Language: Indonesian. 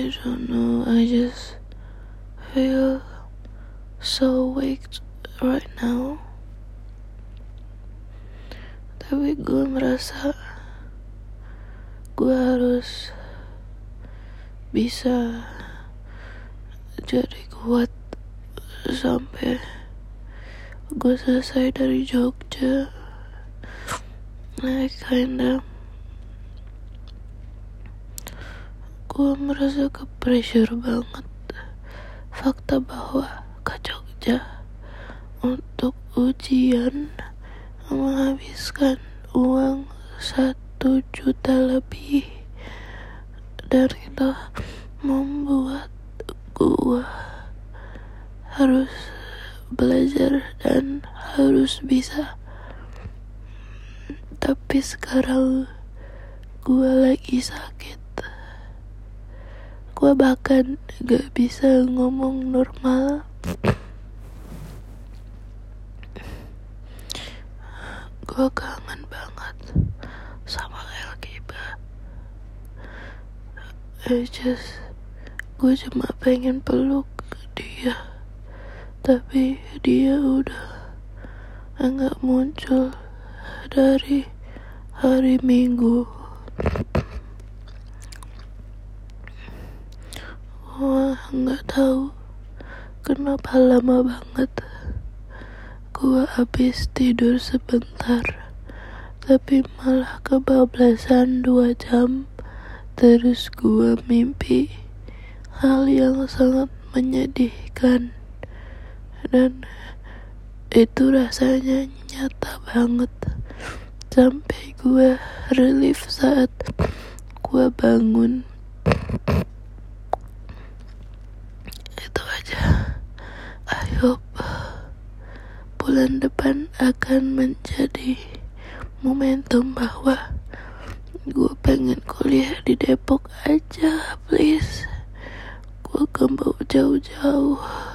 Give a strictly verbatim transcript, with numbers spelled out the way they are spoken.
I don't know, I just feel so awake right now. Tapi gue merasa gue harus bisa jadi kuat sampai gue selesai dari Jogja. I kinda gue merasa ke pressure banget. Fakta bahwa ke Jogja untuk ujian menghabiskan uang satu juta lebih, dan itu membuat gue harus belajar dan harus bisa. Tapi sekarang gue lagi sakit, gue bahkan gak bisa ngomong normal. Gue kangen banget sama Elgiba. I just gue cuma pengen peluk dia, tapi dia udah gak muncul dari hari Minggu. Wah, nggak tahu kenapa lama banget. Gua habis tidur sebentar, tapi malah kebablasan dua jam. Terus gua mimpi hal yang sangat menyedihkan, dan itu rasanya nyata banget. Sampai gue relief saat gue bangun. Itu aja. I hope bulan depan akan menjadi momentum bahwa gue pengen kuliah di Depok aja, please. Gue gak mau jauh-jauh.